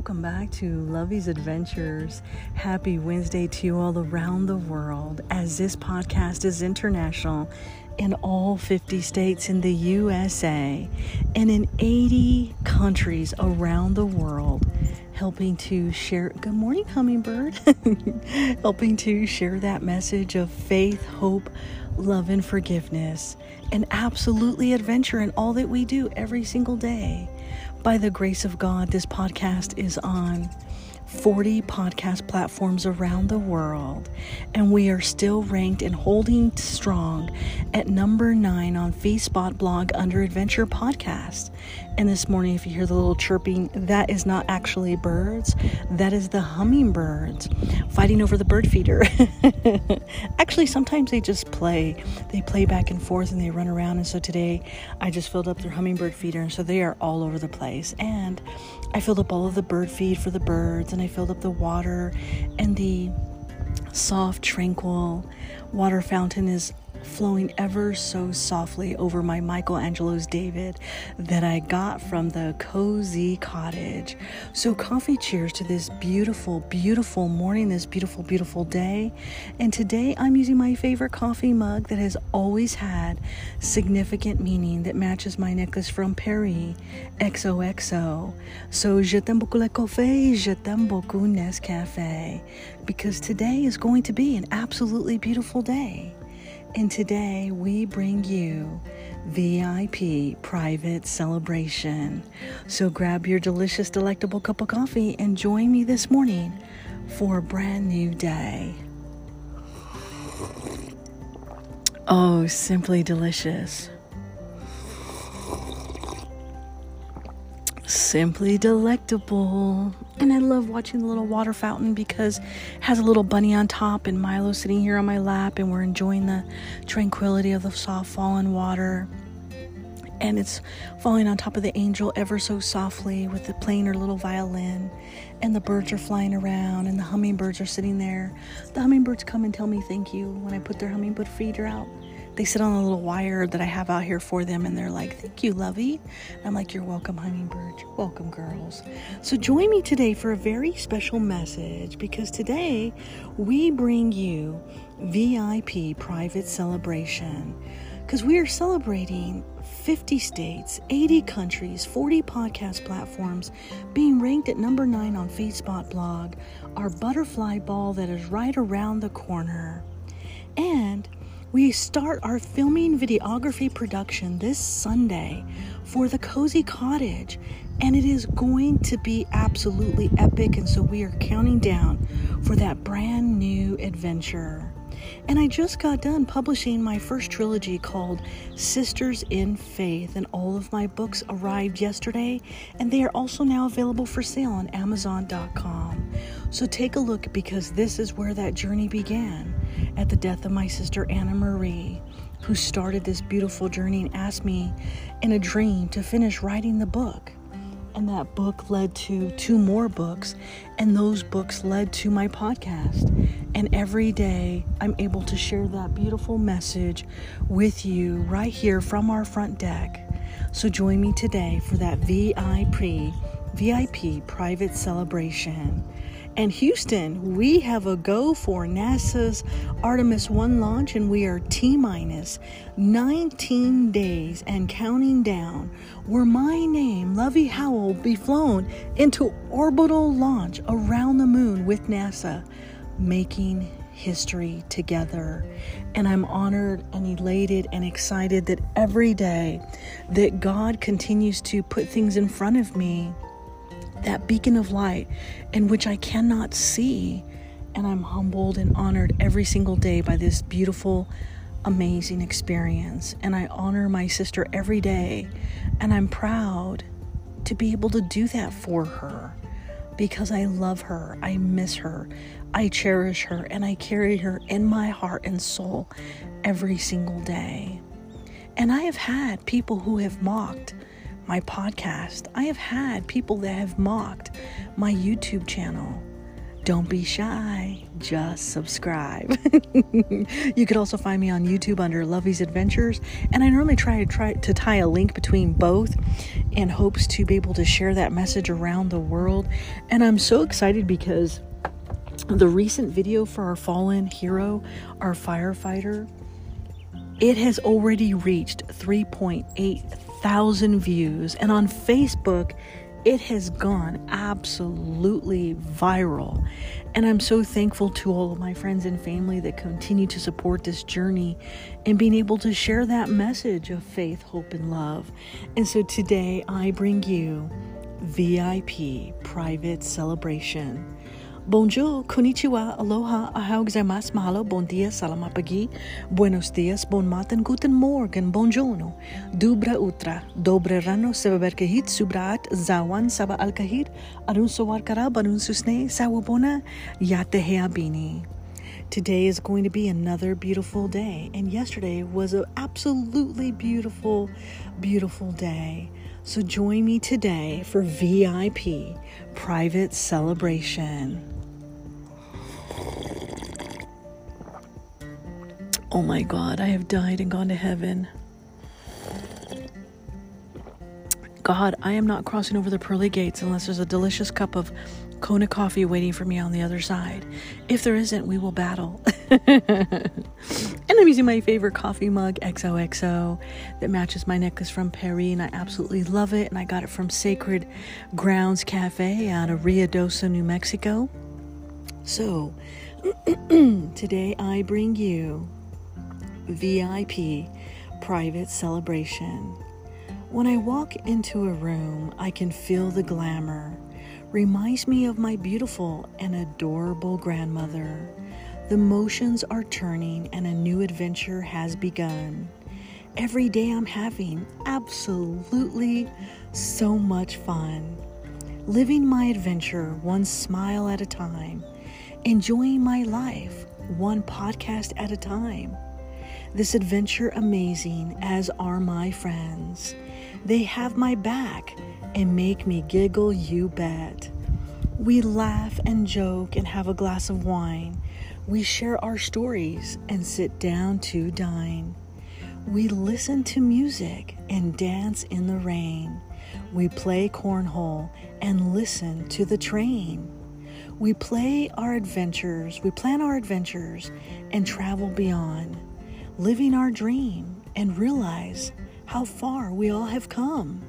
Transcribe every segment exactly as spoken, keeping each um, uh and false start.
welcome back to Lovey's Adventures. Happy Wednesday to you all around the world, as this podcast is international in all fifty states in the U S A and in eighty countries around the world, helping to share, good morning hummingbird, helping to share that message of faith, hope, love, and forgiveness, and absolutely adventure in all that we do every single day. By the grace of God, this podcast is on forty podcast platforms around the world, and we are still ranked and holding strong at number nine on Feedspot blog under Adventure Podcast. And this morning, if you hear the little chirping, that is not actually birds. That is the hummingbirds fighting over the bird feeder. Actually, sometimes they just play. They play back and forth and they run around. And so today I just filled up their hummingbird feeder. And so they are all over the place. And I filled up all of the bird feed for the birds. And I filled up the water, and the soft, tranquil water fountain is flowing ever so softly over my Michelangelo's David that I got from the cozy cottage. So coffee cheers to this beautiful, beautiful morning, this beautiful, beautiful day. And today I'm using my favorite coffee mug that has always had significant meaning, that matches my necklace from Paris, X O X O. So je t'aime beaucoup le café, je t'aime beaucoup Nescafé, because today is going to be an absolutely beautiful day. And today we bring you V I P Private Celebration. So grab your delicious, delectable cup of coffee and join me this morning for a brand new day. Oh, simply delicious. Simply delectable. And I love watching the little water fountain because it has a little bunny on top and Milo sitting here on my lap, and we're enjoying the tranquility of the soft fallen water. And it's falling on top of the angel ever so softly with the playing her little violin. And the birds are flying around and the hummingbirds are sitting there. The hummingbirds come and tell me thank you when I put their hummingbird feeder out. They sit on a little wire that I have out here for them, and they're like, thank you, Lovey. I'm like, you're welcome, hummingbird. You're welcome, girls. So join me today for a very special message, because today we bring you V I P Private Celebration, because we are celebrating fifty states, eighty countries, forty podcast platforms, being ranked at number nine on Feedspot blog, our butterfly ball that is right around the corner. And we start our filming videography production this Sunday for the Cozy Cottage, and it is going to be absolutely epic. And so we are counting down for that brand new adventure. And I just got done publishing my first trilogy called Sisters in Faith, and all of my books arrived yesterday, and they are also now available for sale on amazon dot com. So take a look, because this is where that journey began, at the death of my sister Anna Marie, who started this beautiful journey and asked me in a dream to finish writing the book. And that book led to two more books, and those books led to my podcast. And every day I'm able to share that beautiful message with you right here from our front deck. So join me today for that V I P, V I P private celebration. And Houston, we have a go for NASA's Artemis one launch, and we are T-minus nineteen days and counting down, where my name, Lovey Howell, will be flown into orbital launch around the moon with NASA, making history together. And I'm honored and elated and excited that every day that God continues to put things in front of me, that beacon of light in which I cannot see. And I'm humbled and honored every single day by this beautiful, amazing experience. And I honor my sister every day. And I'm proud to be able to do that for her, because I love her, I miss her, I cherish her, and I carry her in my heart and soul every single day. And I have had people who have mocked my podcast. I have had people that have mocked my YouTube channel. Don't be shy, just subscribe. You could also find me on YouTube under Lovey's Adventures, and I normally try to try to tie a link between both in hopes to be able to share that message around the world. And I'm so excited because the recent video for our fallen hero, our firefighter, it has already reached three point eight thousand views, and on Facebook it has gone absolutely viral. And I'm so thankful to all of my friends and family that continue to support this journey and being able to share that message of faith, hope, and love. And so today I bring you V I P Private Celebration. Bonjour, konnichiwa, aloha, ahau gozaimasu, mahalo, bon dia, salama pagi, buenos dias, bon matin, guten morgen, bonjourno, dobra utra, dobre rano, sebeberkehit, subraat, zawan, saba alkahir, arun sawar karab, arun susne, sawabona, yatehea bini. Today is going to be another beautiful day, and yesterday was an absolutely beautiful, beautiful day. So join me today for V I P Private Celebration. Oh my God, I have died and gone to heaven. God, I am not crossing over the pearly gates unless there's a delicious cup of Kona coffee waiting for me on the other side. If there isn't, we will battle. And I'm using my favorite coffee mug, X O X O, that matches my necklace from Paris, and I absolutely love it. And I got it from Sacred Grounds Cafe out of Rio Doce, New Mexico. So, today I bring you V I P Private Celebration. When I walk into a room, I can feel the glamour. Reminds me of my beautiful and adorable grandmother. The motions are turning and a new adventure has begun. Every day I'm having absolutely so much fun. Living my adventure one smile at a time. Enjoying my life one podcast at a time. This adventure amazing, as are my friends. They have my back and make me giggle, you bet. We laugh and joke and have a glass of wine. We share our stories and sit down to dine. We listen to music and dance in the rain. We play cornhole and listen to the train. We play our adventures, we plan our adventures and travel beyond, living our dream and realize how far we all have come.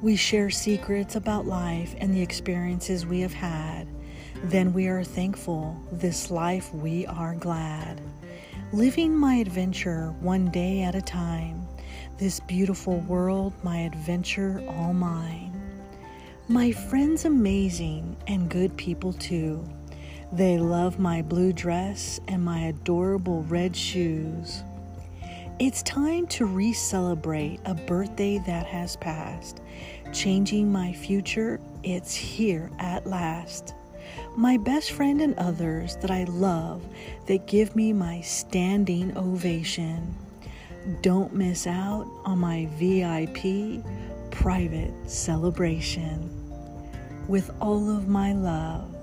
We share secrets about life and the experiences we have had. Then we are thankful. This life we are glad. Living my adventure one day at a time. This beautiful world, my adventure, all mine. My friends amazing and good people too. They love my blue dress and my adorable red shoes. It's time to re-celebrate a birthday that has passed. Changing my future, it's here at last. My best friend and others that I love that give me my standing ovation. Don't miss out on my V I P private celebration. With all of my love,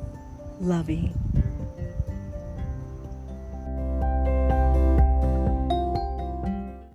Lovey.